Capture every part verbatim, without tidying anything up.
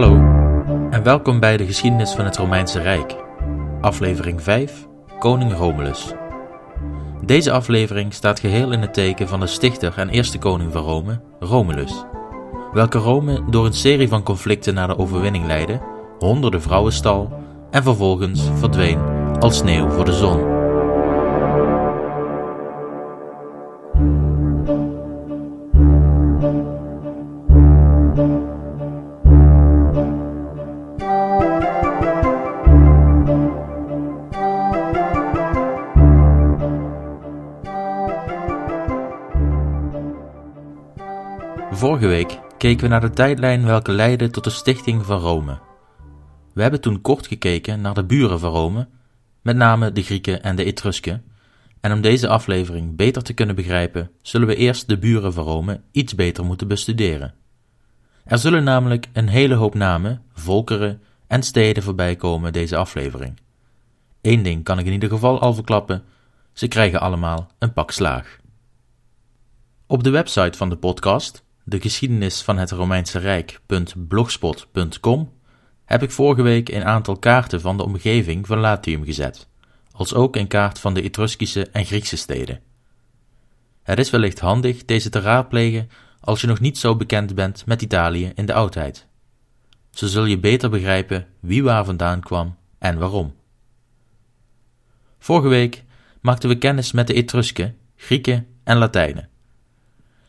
Hallo en welkom bij de geschiedenis van het Romeinse Rijk, aflevering vijf, Koning Romulus. Deze aflevering staat geheel in het teken van de stichter en eerste koning van Rome, Romulus, welke Rome door een serie van conflicten naar de overwinning leidde, honderden vrouwen stal en vervolgens verdween als sneeuw voor de zon. Vorige week keken we naar de tijdlijn welke leidde tot de stichting van Rome. We hebben toen kort gekeken naar de buren van Rome, met name de Grieken en de Etrusken. En om deze aflevering beter te kunnen begrijpen, zullen we eerst de buren van Rome iets beter moeten bestuderen. Er zullen namelijk een hele hoop namen, volkeren en steden voorbij komen deze aflevering. Eén ding kan ik in ieder geval al verklappen: ze krijgen allemaal een pak slaag. Op de website van de podcast, de geschiedenis van het Romeinse Rijk.blogspot punt com, heb ik vorige week een aantal kaarten van de omgeving van Latium gezet, als ook een kaart van de Etruskische en Griekse steden. Het is wellicht handig deze te raadplegen als je nog niet zo bekend bent met Italië in de oudheid. Zo zul je beter begrijpen wie waar vandaan kwam en waarom. Vorige week maakten we kennis met de Etrusken, Grieken en Latijnen.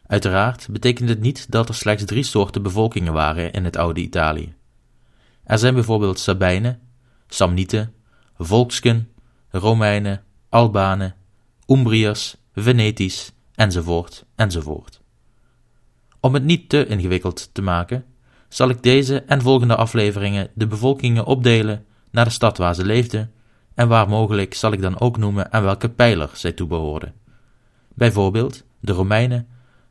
Uiteraard betekent het niet dat er slechts drie soorten bevolkingen waren in het oude Italië. Er zijn bijvoorbeeld Sabijnen, Samnieten, Volsken, Romeinen, Albanen, Umbriërs, Venetisch, enzovoort, enzovoort. Om het niet te ingewikkeld te maken, zal ik deze en volgende afleveringen de bevolkingen opdelen naar de stad waar ze leefden, en waar mogelijk zal ik dan ook noemen aan welke pijler zij toebehoorden. Bijvoorbeeld de Romeinen,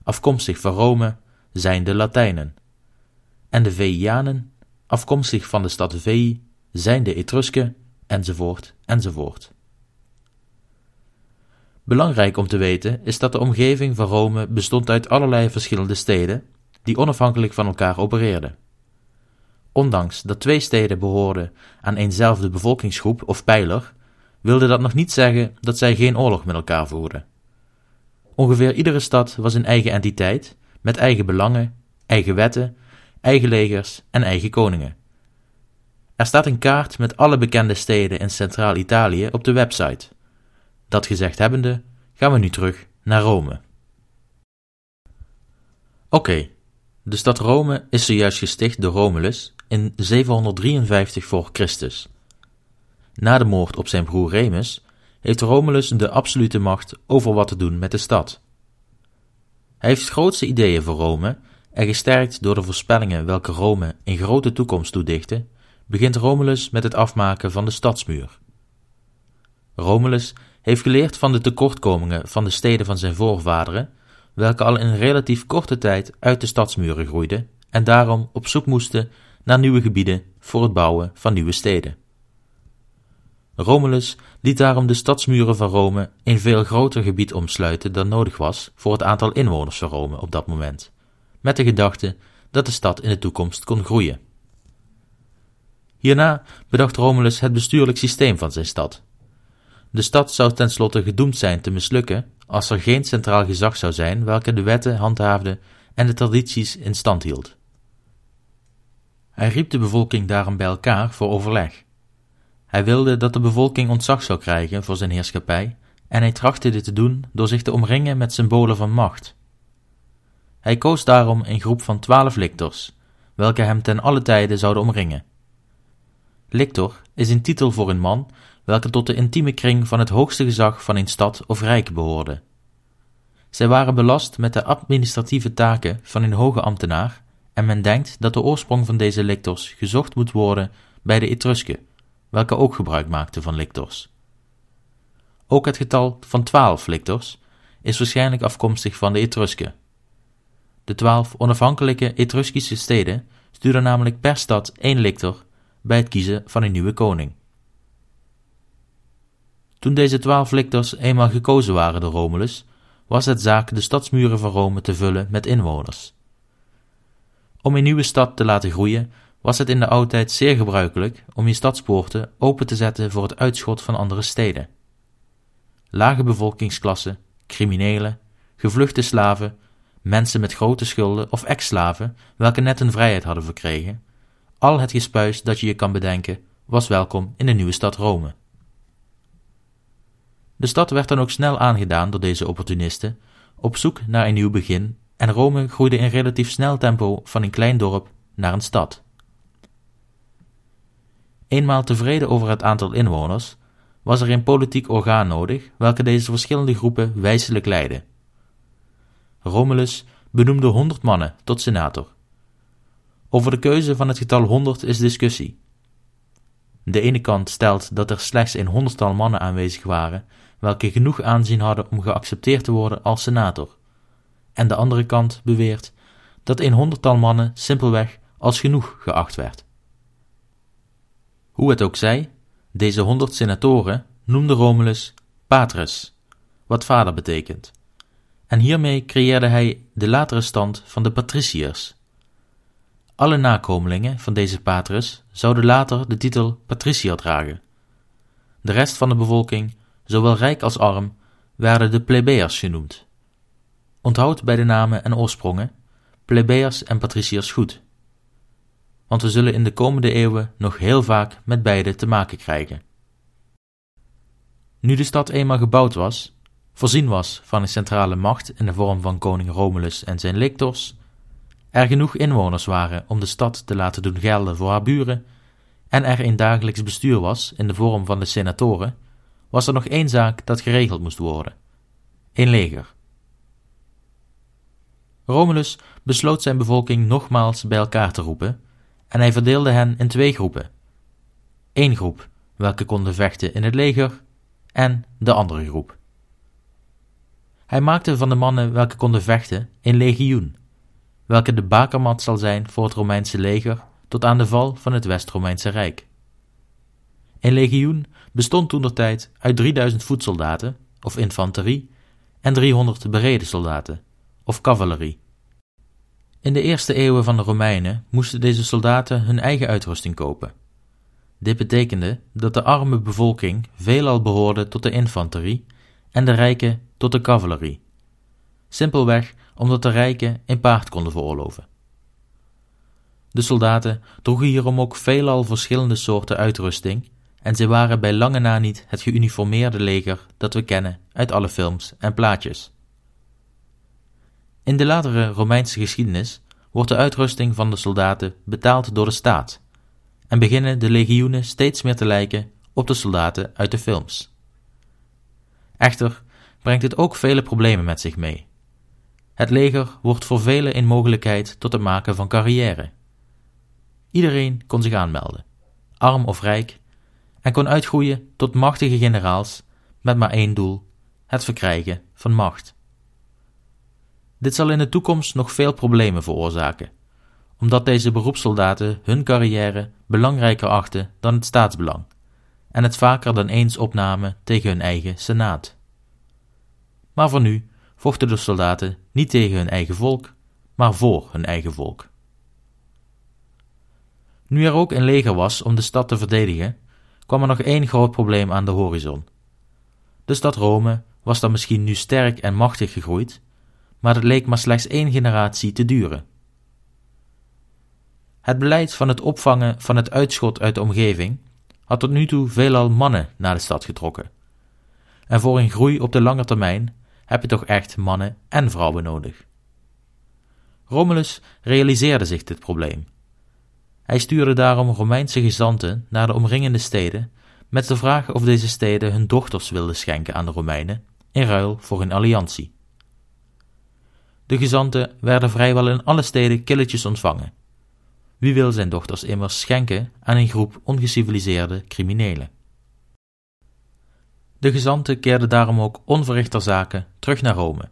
afkomstig van Rome, zijn de Latijnen. En de Veianen, afkomstig van de stad Veii, zijn de Etrusken, enzovoort, enzovoort. Belangrijk om te weten is dat de omgeving van Rome bestond uit allerlei verschillende steden, die onafhankelijk van elkaar opereerden. Ondanks dat twee steden behoorden aan eenzelfde bevolkingsgroep of pijler, wilde dat nog niet zeggen dat zij geen oorlog met elkaar voerden. Ongeveer iedere stad was een eigen entiteit, met eigen belangen, eigen wetten, eigen legers en eigen koningen. Er staat een kaart met alle bekende steden in Centraal-Italië op de website. Dat gezegd hebbende, gaan we nu terug naar Rome. Oké, okay, de stad Rome is zojuist gesticht door Romulus in zevenhonderddrieënvijftig voor Christus. Na de moord op zijn broer Remus heeft Romulus de absolute macht over wat te doen met de stad. Hij heeft grootse ideeën voor Rome en, gesterkt door de voorspellingen welke Rome een grote toekomst toedichtte, begint Romulus met het afmaken van de stadsmuur. Romulus heeft geleerd van de tekortkomingen van de steden van zijn voorvaderen, welke al in relatief korte tijd uit de stadsmuren groeiden en daarom op zoek moesten naar nieuwe gebieden voor het bouwen van nieuwe steden. Romulus liet daarom de stadsmuren van Rome een veel groter gebied omsluiten dan nodig was voor het aantal inwoners van Rome op dat moment, met de gedachte dat de stad in de toekomst kon groeien. Hierna bedacht Romulus het bestuurlijk systeem van zijn stad. De stad zou tenslotte gedoemd zijn te mislukken als er geen centraal gezag zou zijn welke de wetten handhaafde en de tradities in stand hield. Hij riep de bevolking daarom bij elkaar voor overleg. Hij wilde dat de bevolking ontzag zou krijgen voor zijn heerschappij en hij trachtte dit te doen door zich te omringen met symbolen van macht. Hij koos daarom een groep van twaalf lictors, welke hem ten alle tijde zouden omringen. Lictor is een titel voor een man welke tot de intieme kring van het hoogste gezag van een stad of rijk behoorde. Zij waren belast met de administratieve taken van een hoge ambtenaar en men denkt dat de oorsprong van deze lictors gezocht moet worden bij de Etrusken, welke ook gebruik maakten van lictors. Ook het getal van twaalf lictors is waarschijnlijk afkomstig van de Etrusken. De twaalf onafhankelijke Etruskische steden stuurden namelijk per stad één lictor bij het kiezen van een nieuwe koning. Toen deze twaalf lictors eenmaal gekozen waren door Romulus, was het zaak de stadsmuren van Rome te vullen met inwoners. Om een nieuwe stad te laten groeien, was het in de oudheid zeer gebruikelijk om je stadspoorten open te zetten voor het uitschot van andere steden. Lage bevolkingsklassen, criminelen, gevluchte slaven, mensen met grote schulden of ex-slaven welke net hun vrijheid hadden verkregen, al het gespuis dat je je kan bedenken, was welkom in de nieuwe stad Rome. De stad werd dan ook snel aangedaan door deze opportunisten, op zoek naar een nieuw begin, en Rome groeide in relatief snel tempo van een klein dorp naar een stad. Eenmaal tevreden over het aantal inwoners, was er een politiek orgaan nodig welke deze verschillende groepen wijselijk leidde. Romulus benoemde honderd mannen tot senator. Over de keuze van het getal honderd is discussie. De ene kant stelt dat er slechts een honderdtal mannen aanwezig waren, welke genoeg aanzien hadden om geaccepteerd te worden als senator. En de andere kant beweert dat een honderdtal mannen simpelweg als genoeg geacht werd. Hoe het ook zij, deze honderd senatoren noemde Romulus patres, wat vader betekent. En hiermee creëerde hij de latere stand van de patriciërs. Alle nakomelingen van deze patres zouden later de titel patriciër dragen. De rest van de bevolking, zowel rijk als arm, werden de plebeiers genoemd. Onthoud bij de namen en oorsprongen, plebeiers en patriciërs goed. Want we zullen in de komende eeuwen nog heel vaak met beide te maken krijgen. Nu de stad eenmaal gebouwd was, voorzien was van een centrale macht in de vorm van koning Romulus en zijn lictors, er genoeg inwoners waren om de stad te laten doen gelden voor haar buren, en er een dagelijks bestuur was in de vorm van de senatoren, was er nog één zaak dat geregeld moest worden: een leger. Romulus besloot zijn bevolking nogmaals bij elkaar te roepen, en hij verdeelde hen in twee groepen. Eén groep, welke konden vechten in het leger, en de andere groep. Hij maakte van de mannen welke konden vechten een legioen, welke de bakermat zal zijn voor het Romeinse leger tot aan de val van het West-Romeinse Rijk. Een legioen bestond toentertijd uit drieduizend voetsoldaten, of infanterie, en driehonderd bereden soldaten, of cavalerie. In de eerste eeuwen van de Romeinen moesten deze soldaten hun eigen uitrusting kopen. Dit betekende dat de arme bevolking veelal behoorde tot de infanterie en de rijken tot de cavalerie. Simpelweg omdat de rijken een paard konden veroorloven. De soldaten droegen hierom ook veelal verschillende soorten uitrusting en ze waren bij lange na niet het geuniformeerde leger dat we kennen uit alle films en plaatjes. In de latere Romeinse geschiedenis wordt de uitrusting van de soldaten betaald door de staat en beginnen de legioenen steeds meer te lijken op de soldaten uit de films. Echter brengt dit ook vele problemen met zich mee. Het leger wordt voor velen een mogelijkheid tot het maken van carrière. Iedereen kon zich aanmelden, arm of rijk, en kon uitgroeien tot machtige generaals met maar één doel: het verkrijgen van macht. Dit zal in de toekomst nog veel problemen veroorzaken, omdat deze beroepssoldaten hun carrière belangrijker achten dan het staatsbelang en het vaker dan eens opnamen tegen hun eigen senaat. Maar voor nu vochten de soldaten niet tegen hun eigen volk, maar voor hun eigen volk. Nu er ook een leger was om de stad te verdedigen, kwam er nog één groot probleem aan de horizon. De stad Rome was dan misschien nu sterk en machtig gegroeid, maar dat leek maar slechts één generatie te duren. Het beleid van het opvangen van het uitschot uit de omgeving had tot nu toe veelal mannen naar de stad getrokken. En voor een groei op de lange termijn heb je toch echt mannen en vrouwen nodig. Romulus realiseerde zich dit probleem. Hij stuurde daarom Romeinse gezanten naar de omringende steden met de vraag of deze steden hun dochters wilden schenken aan de Romeinen in ruil voor hun alliantie. De gezanten werden vrijwel in alle steden killetjes ontvangen. Wie wil zijn dochters immers schenken aan een groep ongeciviliseerde criminelen? De gezanten keerden daarom ook onverrichter zaken terug naar Rome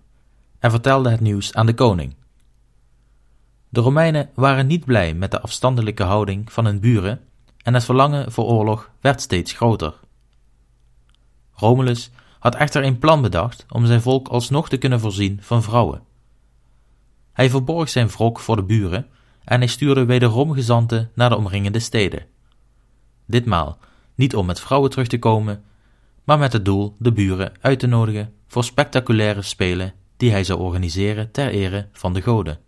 en vertelden het nieuws aan de koning. De Romeinen waren niet blij met de afstandelijke houding van hun buren en het verlangen voor oorlog werd steeds groter. Romulus had echter een plan bedacht om zijn volk alsnog te kunnen voorzien van vrouwen. Hij verborg zijn wrok voor de buren en hij stuurde wederom gezanten naar de omringende steden. Ditmaal niet om met vrouwen terug te komen, maar met het doel de buren uit te nodigen voor spectaculaire spelen die hij zou organiseren ter ere van de goden.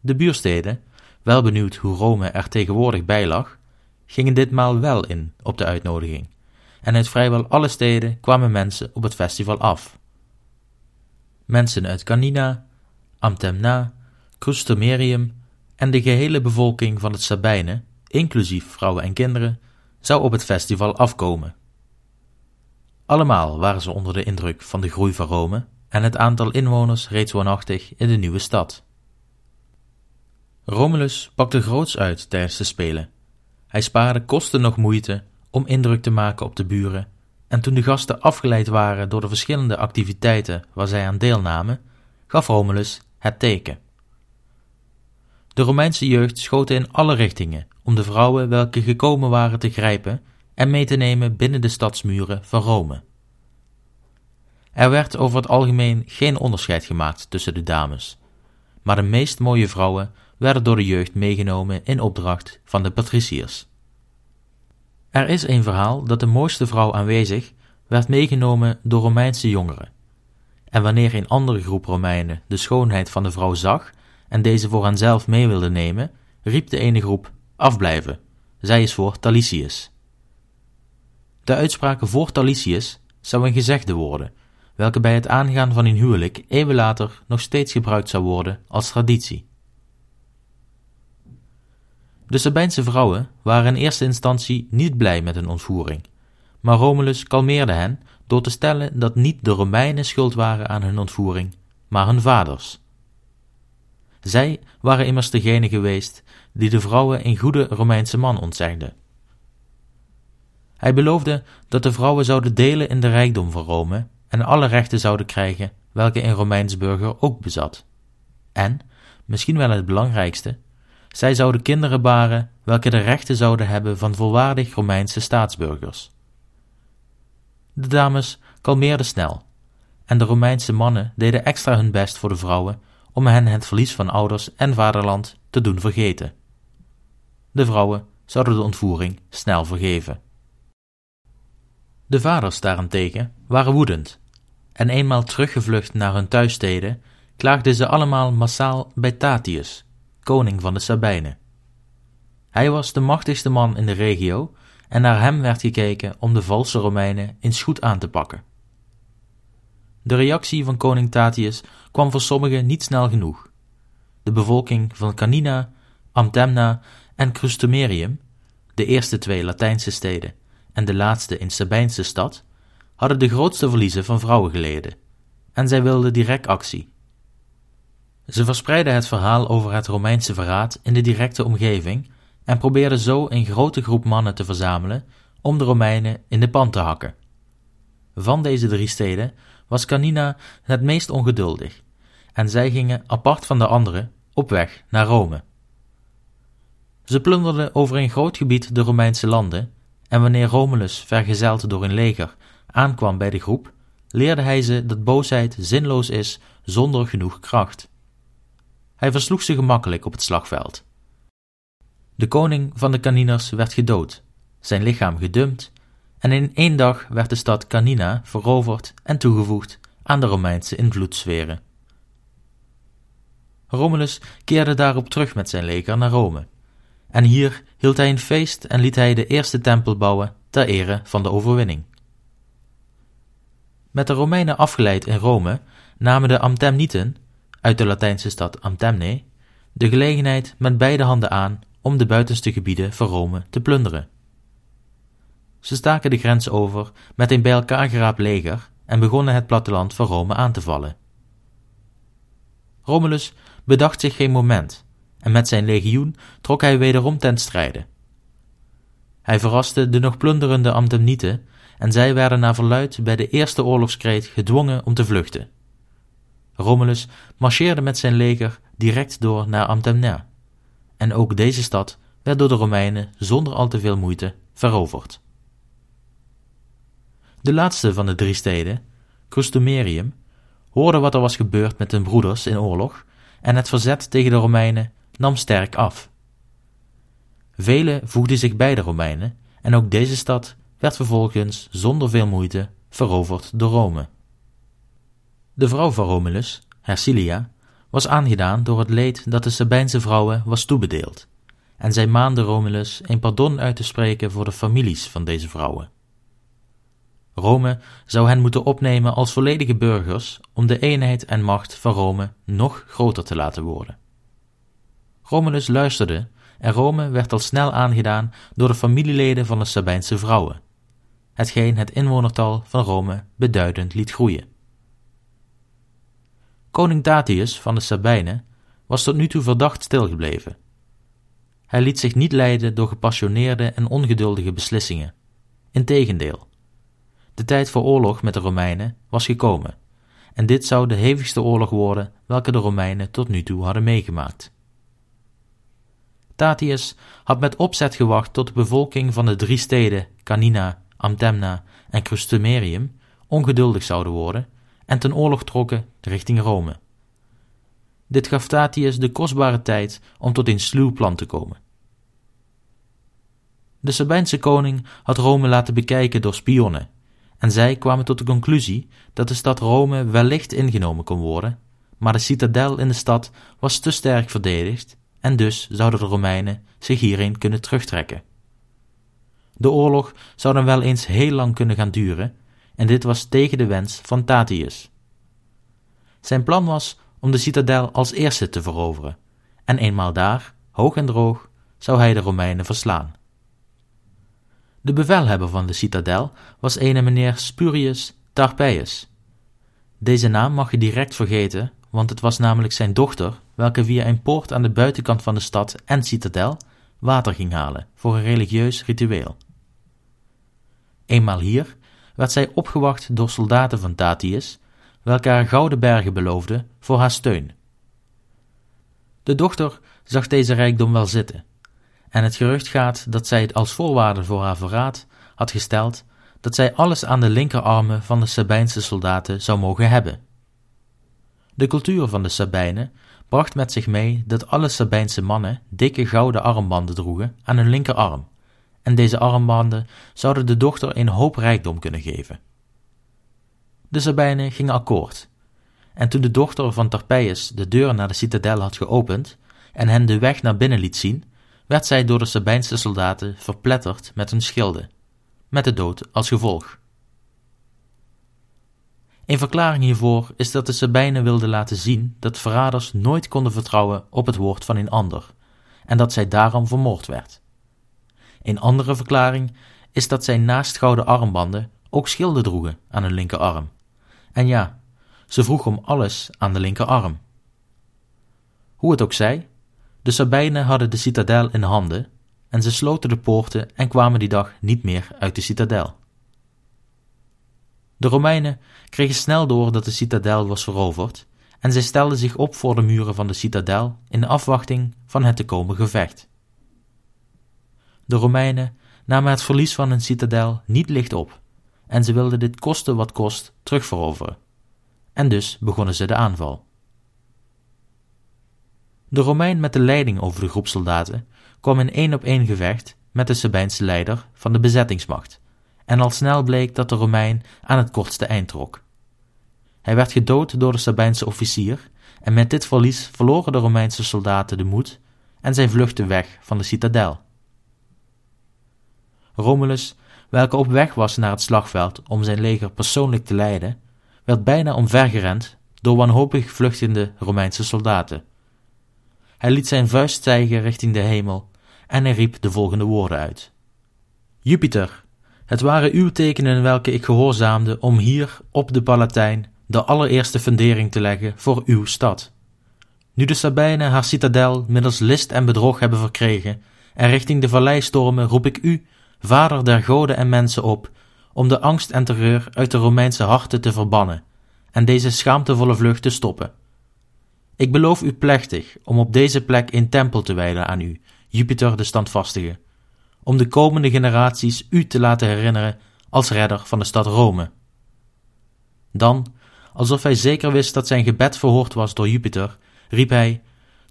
De buursteden, wel benieuwd hoe Rome er tegenwoordig bij lag, gingen ditmaal wel in op de uitnodiging en uit vrijwel alle steden kwamen mensen op het festival af. Mensen uit Canina, Amtemna, Crustumerium en de gehele bevolking van het Sabijnen, inclusief vrouwen en kinderen, zou op het festival afkomen. Allemaal waren ze onder de indruk van de groei van Rome en het aantal inwoners reeds woonachtig in de nieuwe stad. Romulus pakte groots uit tijdens de Spelen. Hij spaarde kosten nog moeite om indruk te maken op de buren en toen de gasten afgeleid waren door de verschillende activiteiten waar zij aan deelnamen, gaf Romulus het teken. De Romeinse jeugd schoten in alle richtingen om de vrouwen welke gekomen waren te grijpen en mee te nemen binnen de stadsmuren van Rome. Er werd over het algemeen geen onderscheid gemaakt tussen de dames, maar de meest mooie vrouwen werden door de jeugd meegenomen in opdracht van de patriciërs. Er is een verhaal dat de mooiste vrouw aanwezig werd meegenomen door Romeinse jongeren. En wanneer een andere groep Romeinen de schoonheid van de vrouw zag en deze voor henzelf mee wilde nemen, riep de ene groep: afblijven, zij is voor Talisius. De uitspraken voor Talisius zou een gezegde worden, welke bij het aangaan van een huwelijk eeuwen later nog steeds gebruikt zou worden als traditie. De Sabijnse vrouwen waren in eerste instantie niet blij met hun ontvoering, maar Romulus kalmeerde hen door te stellen dat niet de Romeinen schuld waren aan hun ontvoering, maar hun vaders. Zij waren immers degenen geweest die de vrouwen een goede Romeinse man ontzegden. Hij beloofde dat de vrouwen zouden delen in de rijkdom van Rome en alle rechten zouden krijgen welke een Romeins burger ook bezat. En, misschien wel het belangrijkste, zij zouden kinderen baren welke de rechten zouden hebben van volwaardig Romeinse staatsburgers. De dames kalmeerden snel en de Romeinse mannen deden extra hun best voor de vrouwen om hen het verlies van ouders en vaderland te doen vergeten. De vrouwen zouden de ontvoering snel vergeven. De vaders daarentegen waren woedend en eenmaal teruggevlucht naar hun thuissteden klaagden ze allemaal massaal bij Tatius, koning van de Sabijnen. Hij was de machtigste man in de regio en naar hem werd gekeken om de valse Romeinen eens goed aan te pakken. De reactie van koning Tatius kwam voor sommigen niet snel genoeg. De bevolking van Canina, Amtemna en Crustumerium, de eerste twee Latijnse steden en de laatste in Sabijnse stad, hadden de grootste verliezen van vrouwen geleden en zij wilden direct actie. Ze verspreidden het verhaal over het Romeinse verraad in de directe omgeving en probeerden zo een grote groep mannen te verzamelen om de Romeinen in de pan te hakken. Van deze drie steden was Canina het meest ongeduldig en zij gingen apart van de anderen op weg naar Rome. Ze plunderden over een groot gebied de Romeinse landen en wanneer Romulus, vergezeld door een leger, aankwam bij de groep, leerde hij ze dat boosheid zinloos is zonder genoeg kracht. Hij versloeg ze gemakkelijk op het slagveld. De koning van de Caniners werd gedood, zijn lichaam gedumpt en in één dag werd de stad Canina veroverd en toegevoegd aan de Romeinse invloedssferen. Romulus keerde daarop terug met zijn leger naar Rome en hier hield hij een feest en liet hij de eerste tempel bouwen ter ere van de overwinning. Met de Romeinen afgeleid in Rome namen de Amtemnieten uit de Latijnse stad Amtemne de gelegenheid met beide handen aan om de buitenste gebieden van Rome te plunderen. Ze staken de grens over met een bij elkaar geraapt leger en begonnen het platteland van Rome aan te vallen. Romulus bedacht zich geen moment en met zijn legioen trok hij wederom ten strijde. Hij verraste de nog plunderende Amtemnieten en zij werden naar verluid bij de eerste oorlogskreet gedwongen om te vluchten. Romulus marcheerde met zijn leger direct door naar Amtemna en ook deze stad werd door de Romeinen zonder al te veel moeite veroverd. De laatste van de drie steden, Crustumerium, hoorde wat er was gebeurd met hun broeders in oorlog en het verzet tegen de Romeinen nam sterk af. Velen voegden zich bij de Romeinen en ook deze stad werd vervolgens zonder veel moeite veroverd door Rome. De vrouw van Romulus, Hersilia, was aangedaan door het leed dat de Sabijnse vrouwen was toebedeeld en zij maande Romulus een pardon uit te spreken voor de families van deze vrouwen. Rome zou hen moeten opnemen als volledige burgers om de eenheid en macht van Rome nog groter te laten worden. Romulus luisterde en Rome werd al snel aangedaan door de familieleden van de Sabijnse vrouwen, hetgeen het inwonertal van Rome beduidend liet groeien. Koning Datius van de Sabijnen was tot nu toe verdacht stilgebleven. Hij liet zich niet leiden door gepassioneerde en ongeduldige beslissingen. Integendeel, de tijd voor oorlog met de Romeinen was gekomen en dit zou de hevigste oorlog worden welke de Romeinen tot nu toe hadden meegemaakt. Datius had met opzet gewacht tot de bevolking van de drie steden Canina, Amtemna en Crustumerium ongeduldig zouden worden en ten oorlog trokken richting Rome. Dit gaf Datius de kostbare tijd om tot een sluw plan te komen. De Sabijnse koning had Rome laten bekijken door spionnen en zij kwamen tot de conclusie dat de stad Rome wellicht ingenomen kon worden, maar de citadel in de stad was te sterk verdedigd en dus zouden de Romeinen zich hierheen kunnen terugtrekken. De oorlog zou dan wel eens heel lang kunnen gaan duren en dit was tegen de wens van Datius. Zijn plan was om de citadel als eerste te veroveren en eenmaal daar, hoog en droog, zou hij de Romeinen verslaan. De bevelhebber van de citadel was ene meneer Spurius Tarpeus. Deze naam mag je direct vergeten, want het was namelijk zijn dochter welke via een poort aan de buitenkant van de stad en citadel water ging halen voor een religieus ritueel. Eenmaal hier werd zij opgewacht door soldaten van Datius, welke haar gouden bergen beloofden voor haar steun. De dochter zag deze rijkdom wel zitten en het gerucht gaat dat zij het als voorwaarde voor haar verraad had gesteld dat zij alles aan de linkerarmen van de Sabijnse soldaten zou mogen hebben. De cultuur van de Sabijnen bracht met zich mee dat alle Sabijnse mannen dikke gouden armbanden droegen aan hun linkerarm en deze armbanden zouden de dochter een hoop rijkdom kunnen geven. De Sabijnen gingen akkoord en toen de dochter van Tarpeus de deur naar de citadel had geopend en hen de weg naar binnen liet zien, werd zij door de Sabijnse soldaten verpletterd met hun schilden, met de dood als gevolg. Een verklaring hiervoor is dat de Sabijnen wilden laten zien dat verraders nooit konden vertrouwen op het woord van een ander en dat zij daarom vermoord werd. Een andere verklaring is dat zij naast gouden armbanden ook schilden droegen aan hun linkerarm. En ja, ze vroeg om alles aan de linkerarm. Hoe het ook zij, de Sabijnen hadden de citadel in handen en ze sloten de poorten en kwamen die dag niet meer uit de citadel. De Romeinen kregen snel door dat de citadel was veroverd en zij stelden zich op voor de muren van de citadel in afwachting van het te komen gevecht. De Romeinen namen het verlies van hun citadel niet licht op en ze wilden dit koste wat kost terugveroveren. En dus begonnen ze de aanval. De Romein met de leiding over de groep soldaten kwam in één op één gevecht met de Sabijnse leider van de bezettingsmacht en al snel bleek dat de Romein aan het kortste eind trok. Hij werd gedood door de Sabijnse officier en met dit verlies verloren de Romeinse soldaten de moed en zij vluchtten weg van de citadel. Romulus, welke op weg was naar het slagveld om zijn leger persoonlijk te leiden, werd bijna omvergerend door wanhopig vluchtende Romeinse soldaten. Hij liet zijn vuist stijgen richting de hemel en hij riep de volgende woorden uit. Jupiter, het waren uw tekenen welke ik gehoorzaamde om hier op de Palatijn de allereerste fundering te leggen voor uw stad. Nu de Sabijnen haar citadel middels list en bedrog hebben verkregen en richting de vallei stormen, roep ik u, vader der goden en mensen, op om de angst en terreur uit de Romeinse harten te verbannen en deze schaamtevolle vlucht te stoppen. Ik beloof u plechtig om op deze plek een tempel te wijden aan u, Jupiter de Standvastige, om de komende generaties u te laten herinneren als redder van de stad Rome. Dan, alsof hij zeker wist dat zijn gebed verhoord was door Jupiter, riep hij,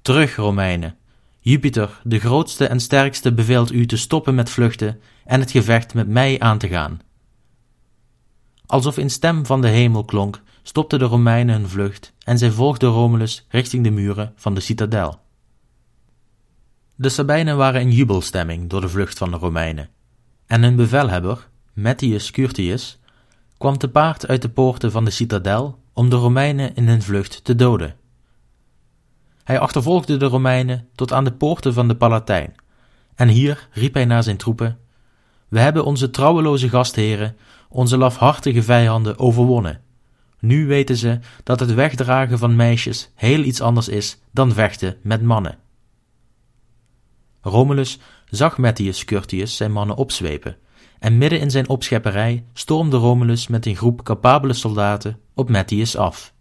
terug, Romeinen, Jupiter, de grootste en sterkste, beveelt u te stoppen met vluchten en het gevecht met mij aan te gaan. Alsof een stem van de hemel klonk, stopten de Romeinen hun vlucht en zij volgden Romulus richting de muren van de citadel. De Sabijnen waren in jubelstemming door de vlucht van de Romeinen en hun bevelhebber, Mettius Curtius, kwam te paard uit de poorten van de citadel om de Romeinen in hun vlucht te doden. Hij achtervolgde de Romeinen tot aan de poorten van de Palatijn en hier riep hij naar zijn troepen: we hebben onze trouweloze gastheren, onze lafhartige vijanden overwonnen. Nu weten ze dat het wegdragen van meisjes heel iets anders is dan vechten met mannen. Romulus zag Mettius Curtius zijn mannen opzwepen en midden in zijn opschepperij stormde Romulus met een groep capabele soldaten op Mettius af.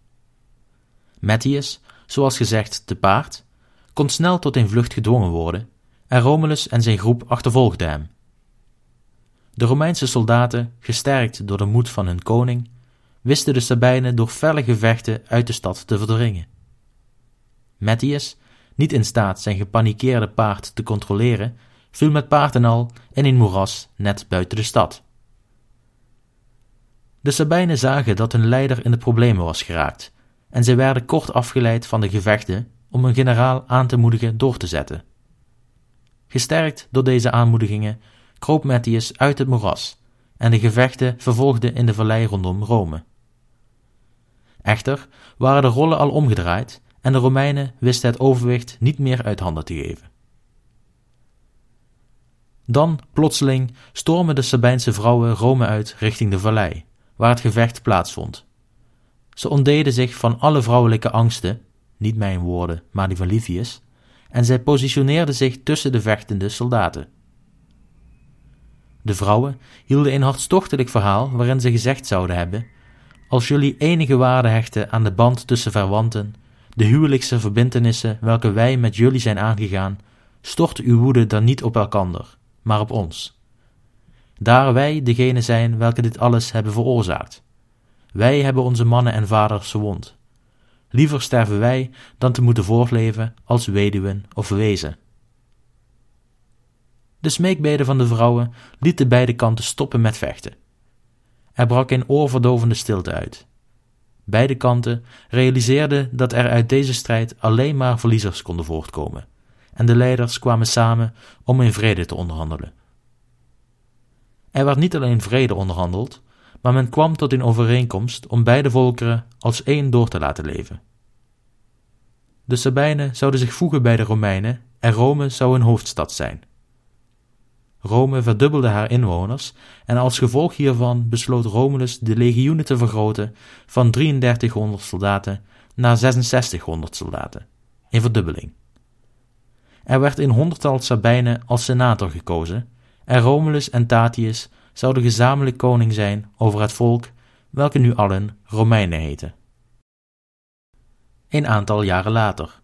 Mettius, zoals gezegd te paard, kon snel tot een vlucht gedwongen worden en Romulus en zijn groep achtervolgden hem. De Romeinse soldaten, gesterkt door de moed van hun koning, wisten de Sabijnen door felle gevechten uit de stad te verdringen. Mettius, niet in staat zijn gepanikeerde paard te controleren, viel met paard en al in een moeras net buiten de stad. De Sabijnen zagen dat hun leider in de problemen was geraakt en zij werden kort afgeleid van de gevechten om hun generaal aan te moedigen door te zetten. Gesterkt door deze aanmoedigingen kroop Mettius uit het moeras en de gevechten vervolgden in de vallei rondom Rome. Echter waren de rollen al omgedraaid en de Romeinen wisten het overwicht niet meer uit handen te geven. Dan, plotseling, stormen de Sabijnse vrouwen Rome uit richting de vallei, waar het gevecht plaatsvond. Ze ontdeden zich van alle vrouwelijke angsten, niet mijn woorden, maar die van Livius, en zij positioneerden zich tussen de vechtende soldaten. De vrouwen hielden een hartstochtelijk verhaal waarin ze gezegd zouden hebben: als jullie enige waarde hechten aan de band tussen verwanten, de huwelijkse verbintenissen welke wij met jullie zijn aangegaan, stort uw woede dan niet op elkander, maar op ons. Daar wij degenen zijn welke dit alles hebben veroorzaakt. Wij hebben onze mannen en vaders verwond. Liever sterven wij dan te moeten voortleven als weduwen of wezen. De smeekbeden van de vrouwen lieten beide kanten stoppen met vechten. Er brak een oorverdovende stilte uit. Beide kanten realiseerden dat er uit deze strijd alleen maar verliezers konden voortkomen en de leiders kwamen samen om in vrede te onderhandelen. Er werd niet alleen vrede onderhandeld, maar men kwam tot een overeenkomst om beide volkeren als één door te laten leven. De Sabijnen zouden zich voegen bij de Romeinen en Rome zou hun hoofdstad zijn. Rome verdubbelde haar inwoners en als gevolg hiervan besloot Romulus de legioenen te vergroten van drieëndertighonderd soldaten naar zesenzestighonderd soldaten, een verdubbeling. Er werd een honderdtal Sabijnen als senator gekozen en Romulus en Tatius zouden gezamenlijk koning zijn over het volk, welke nu allen Romeinen heten. Een aantal jaren later.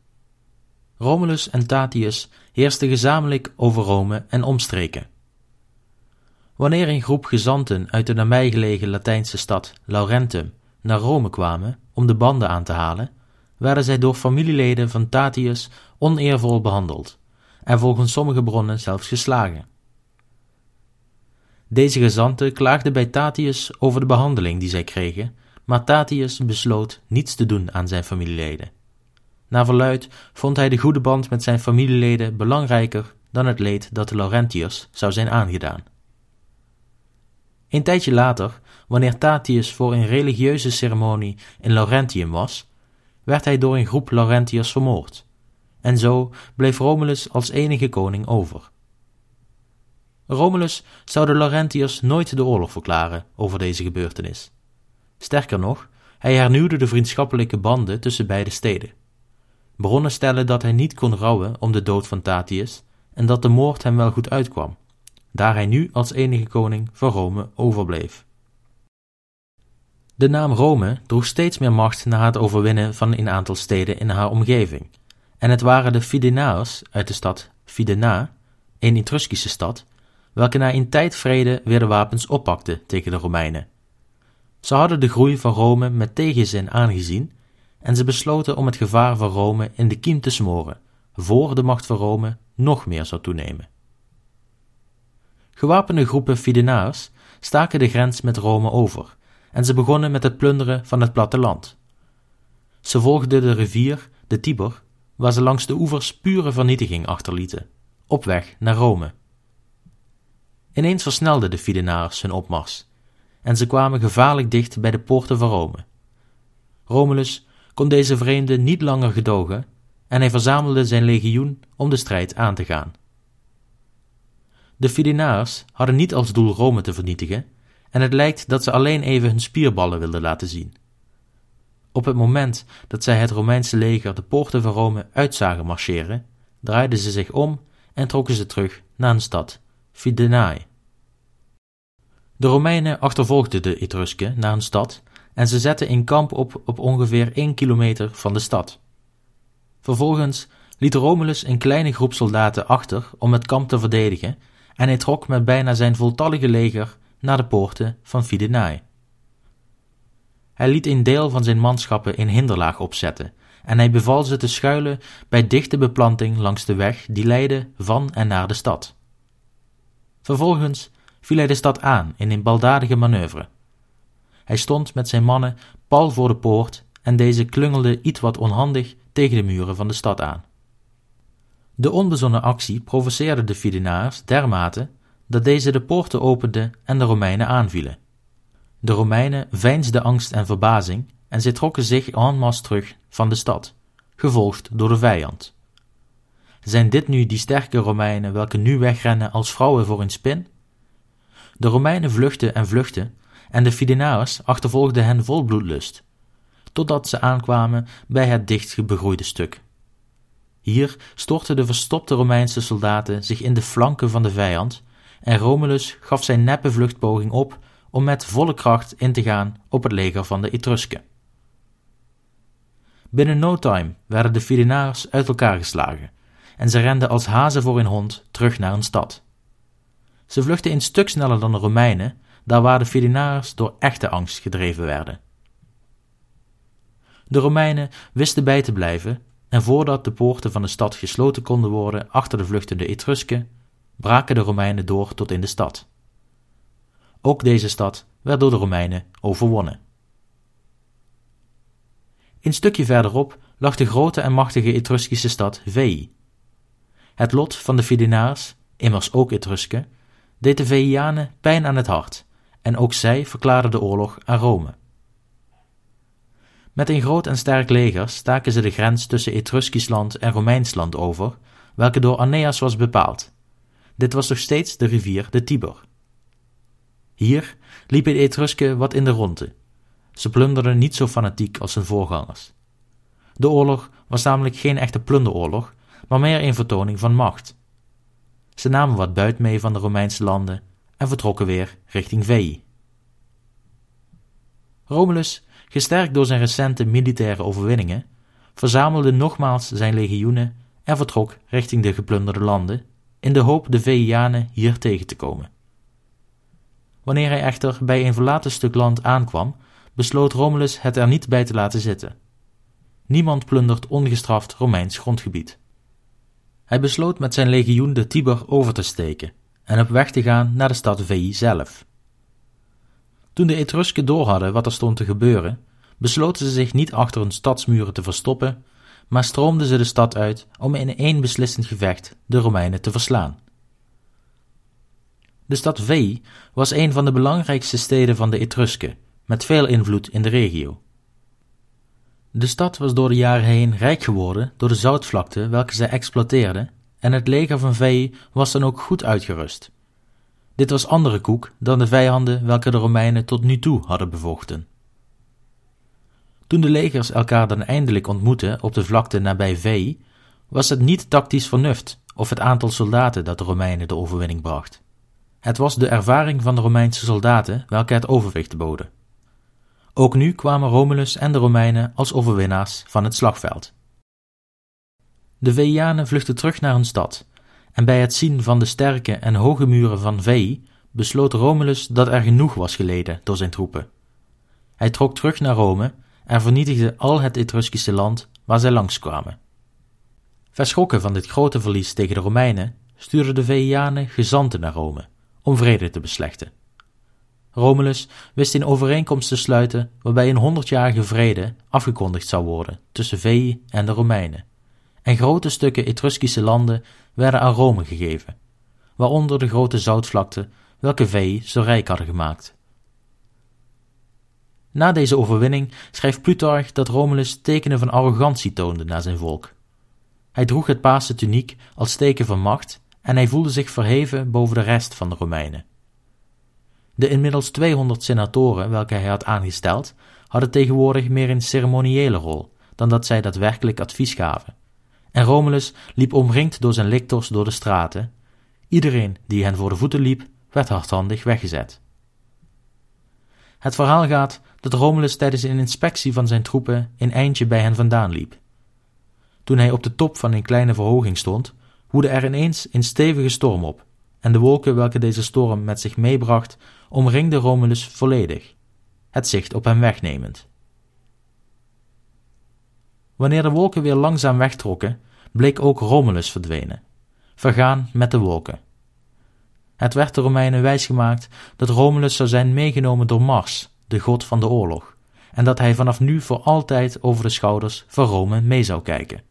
Romulus en Tatius heersten gezamenlijk over Rome en omstreken. Wanneer een groep gezanten uit de nabijgelegen Latijnse stad Laurentum naar Rome kwamen om de banden aan te halen, werden zij door familieleden van Tatius oneervol behandeld en volgens sommige bronnen zelfs geslagen. Deze gezanten klaagden bij Tatius over de behandeling die zij kregen, maar Tatius besloot niets te doen aan zijn familieleden. Naar verluidt vond hij de goede band met zijn familieleden belangrijker dan het leed dat de Laurentiërs zou zijn aangedaan. Een tijdje later, wanneer Tatius voor een religieuze ceremonie in Laurentium was, werd hij door een groep Laurentiërs vermoord, en zo bleef Romulus als enige koning over. Romulus zou de Laurentiërs nooit de oorlog verklaren over deze gebeurtenis. Sterker nog, hij hernieuwde de vriendschappelijke banden tussen beide steden. Bronnen stellen dat hij niet kon rouwen om de dood van Tatius en dat de moord hem wel goed uitkwam, daar hij nu als enige koning van Rome overbleef. De naam Rome droeg steeds meer macht na het overwinnen van een aantal steden in haar omgeving, en het waren de Fidenaërs uit de stad Fidena, een Etruskische stad, welke na een tijd vrede weer de wapens oppakten tegen de Romeinen. Ze hadden de groei van Rome met tegenzin aangezien en ze besloten om het gevaar van Rome in de kiem te smoren, voor de macht van Rome nog meer zou toenemen. Gewapende groepen Fidenaars staken de grens met Rome over en ze begonnen met het plunderen van het platteland. Ze volgden de rivier, de Tiber, waar ze langs de oevers pure vernietiging achterlieten, op weg naar Rome. Ineens versnelden de Fidenaars hun opmars en ze kwamen gevaarlijk dicht bij de poorten van Rome. Romulus kon deze vreemden niet langer gedogen en hij verzamelde zijn legioen om de strijd aan te gaan. De Fidenaars hadden niet als doel Rome te vernietigen en het lijkt dat ze alleen even hun spierballen wilden laten zien. Op het moment dat zij het Romeinse leger de poorten van Rome uitzagen marcheren, draaiden ze zich om en trokken ze terug naar een stad, Fidenae. De Romeinen achtervolgden de Etrusken naar een stad en ze zetten in kamp op op ongeveer één kilometer van de stad. Vervolgens liet Romulus een kleine groep soldaten achter om het kamp te verdedigen en hij trok met bijna zijn voltallige leger naar de poorten van Fidenae. Hij liet een deel van zijn manschappen in hinderlaag opzetten en hij beval ze te schuilen bij dichte beplanting langs de weg die leidde van en naar de stad. Vervolgens viel hij de stad aan in een baldadige manoeuvre. Hij stond met zijn mannen pal voor de poort en deze klungelde iets wat onhandig tegen de muren van de stad aan. De onbezonnen actie provoceerde de Fidenaars dermate dat deze de poorten openden en de Romeinen aanvielen. De Romeinen veinsden angst en verbazing en zij trokken zich en masse terug van de stad, gevolgd door de vijand. Zijn dit nu die sterke Romeinen welke nu wegrennen als vrouwen voor een spin? De Romeinen vluchtten en vluchtten en de Fidenaars achtervolgden hen vol bloedlust, totdat ze aankwamen bij het dicht begroeide stuk. Hier stortten de verstopte Romeinse soldaten zich in de flanken van de vijand en Romulus gaf zijn neppe vluchtpoging op om met volle kracht in te gaan op het leger van de Etrusken. Binnen no time werden de Fidenaars uit elkaar geslagen en ze renden als hazen voor een hond terug naar een stad. Ze vluchtten een stuk sneller dan de Romeinen, daar waar de Fidenaars door echte angst gedreven werden. De Romeinen wisten bij te blijven en voordat de poorten van de stad gesloten konden worden achter de vluchtende Etrusken, braken de Romeinen door tot in de stad. Ook deze stad werd door de Romeinen overwonnen. Een stukje verderop lag de grote en machtige Etruskische stad Veii. Het lot van de Fidenaars, immers ook Etrusken, deed de Veiianen pijn aan het hart en ook zij verklaarden de oorlog aan Rome. Met een groot en sterk leger staken ze de grens tussen Etruskisch land en Romeins land over, welke door Annaeus was bepaald. Dit was nog steeds de rivier de Tiber. Hier liepen de Etrusken wat in de ronde. Ze plunderden niet zo fanatiek als hun voorgangers. De oorlog was namelijk geen echte plunderoorlog, maar meer een vertoning van macht. Ze namen wat buit mee van de Romeinse landen en vertrokken weer richting Veii. Romulus, gesterkt door zijn recente militaire overwinningen, verzamelde nogmaals zijn legioenen en vertrok richting de geplunderde landen, in de hoop de Veiianen hier tegen te komen. Wanneer hij echter bij een verlaten stuk land aankwam, besloot Romulus het er niet bij te laten zitten. Niemand plundert ongestraft Romeins grondgebied. Hij besloot met zijn legioen de Tiber over te steken en op weg te gaan naar de stad Veii zelf. Toen de Etrusken doorhadden wat er stond te gebeuren, besloten ze zich niet achter hun stadsmuren te verstoppen, maar stroomden ze de stad uit om in één beslissend gevecht de Romeinen te verslaan. De stad Veii was een van de belangrijkste steden van de Etrusken, met veel invloed in de regio. De stad was door de jaren heen rijk geworden door de zoutvlakte welke zij exploiteerden en het leger van Veii was dan ook goed uitgerust. Dit was andere koek dan de vijanden welke de Romeinen tot nu toe hadden bevochten. Toen de legers elkaar dan eindelijk ontmoetten op de vlakte nabij Veii, was het niet tactisch vernuft of het aantal soldaten dat de Romeinen de overwinning bracht. Het was de ervaring van de Romeinse soldaten welke het overwicht boden. Ook nu kwamen Romulus en de Romeinen als overwinnaars van het slagveld. De Veiianen vluchtten terug naar hun stad en bij het zien van de sterke en hoge muren van Veii besloot Romulus dat er genoeg was geleden door zijn troepen. Hij trok terug naar Rome en vernietigden al het Etruskische land waar zij langskwamen. Verschrokken van dit grote verlies tegen de Romeinen stuurden de Veïanen gezanten naar Rome om vrede te beslechten. Romulus wist een overeenkomst te sluiten waarbij een honderdjarige vrede afgekondigd zou worden tussen Veii en de Romeinen, en grote stukken Etruskische landen werden aan Rome gegeven, waaronder de grote zoutvlakte welke Veii zo rijk hadden gemaakt. Na deze overwinning schrijft Plutarch dat Romulus tekenen van arrogantie toonde naar zijn volk. Hij droeg het paarse tuniek als teken van macht en hij voelde zich verheven boven de rest van de Romeinen. De inmiddels tweehonderd senatoren welke hij had aangesteld, hadden tegenwoordig meer een ceremoniële rol dan dat zij daadwerkelijk advies gaven. En Romulus liep omringd door zijn lictors door de straten. Iedereen die hen voor de voeten liep, werd hardhandig weggezet. Het verhaal gaat dat Romulus tijdens een inspectie van zijn troepen een eindje bij hen vandaan liep. Toen hij op de top van een kleine verhoging stond, woedde er ineens een stevige storm op, en de wolken welke deze storm met zich meebracht, omringden Romulus volledig, het zicht op hem wegnemend. Wanneer de wolken weer langzaam wegtrokken, bleek ook Romulus verdwenen, vergaan met de wolken. Het werd de Romeinen wijsgemaakt dat Romulus zou zijn meegenomen door Mars, de god van de oorlog, en dat hij vanaf nu voor altijd over de schouders van Rome mee zou kijken.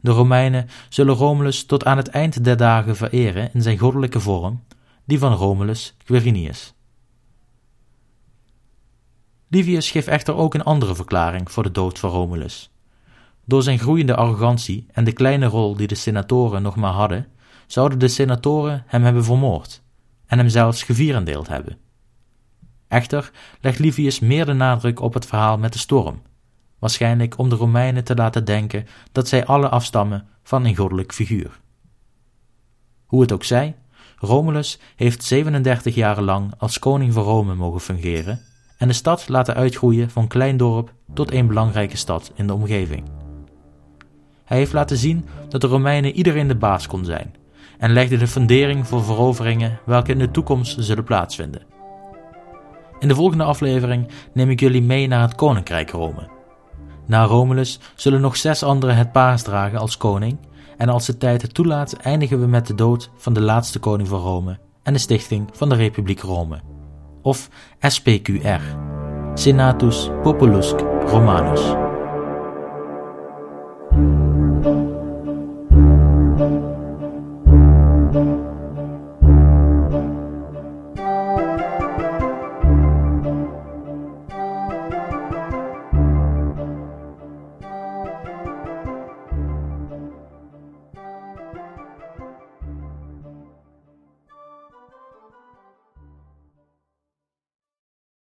De Romeinen zullen Romulus tot aan het eind der dagen vereren in zijn goddelijke vorm, die van Romulus Quirinius. Livius geeft echter ook een andere verklaring voor de dood van Romulus. Door zijn groeiende arrogantie en de kleine rol die de senatoren nog maar hadden, zouden de senatoren hem hebben vermoord en hem zelfs gevierendeeld hebben. Echter legt Livius meer de nadruk op het verhaal met de storm, waarschijnlijk om de Romeinen te laten denken dat zij alle afstammen van een goddelijk figuur. Hoe het ook zij, Romulus heeft zevenendertig jaren lang als koning van Rome mogen fungeren en de stad laten uitgroeien van klein dorp tot een belangrijke stad in de omgeving. Hij heeft laten zien dat de Romeinen iedereen de baas kon zijn en legde de fundering voor veroveringen welke in de toekomst zullen plaatsvinden. In de volgende aflevering neem ik jullie mee naar het Koninkrijk Rome. Na Romulus zullen nog zes anderen het paars dragen als koning en als de tijd het toelaat eindigen we met de dood van de laatste koning van Rome en de stichting van de Republiek Rome, of S P Q R, Senatus Populusque Romanus.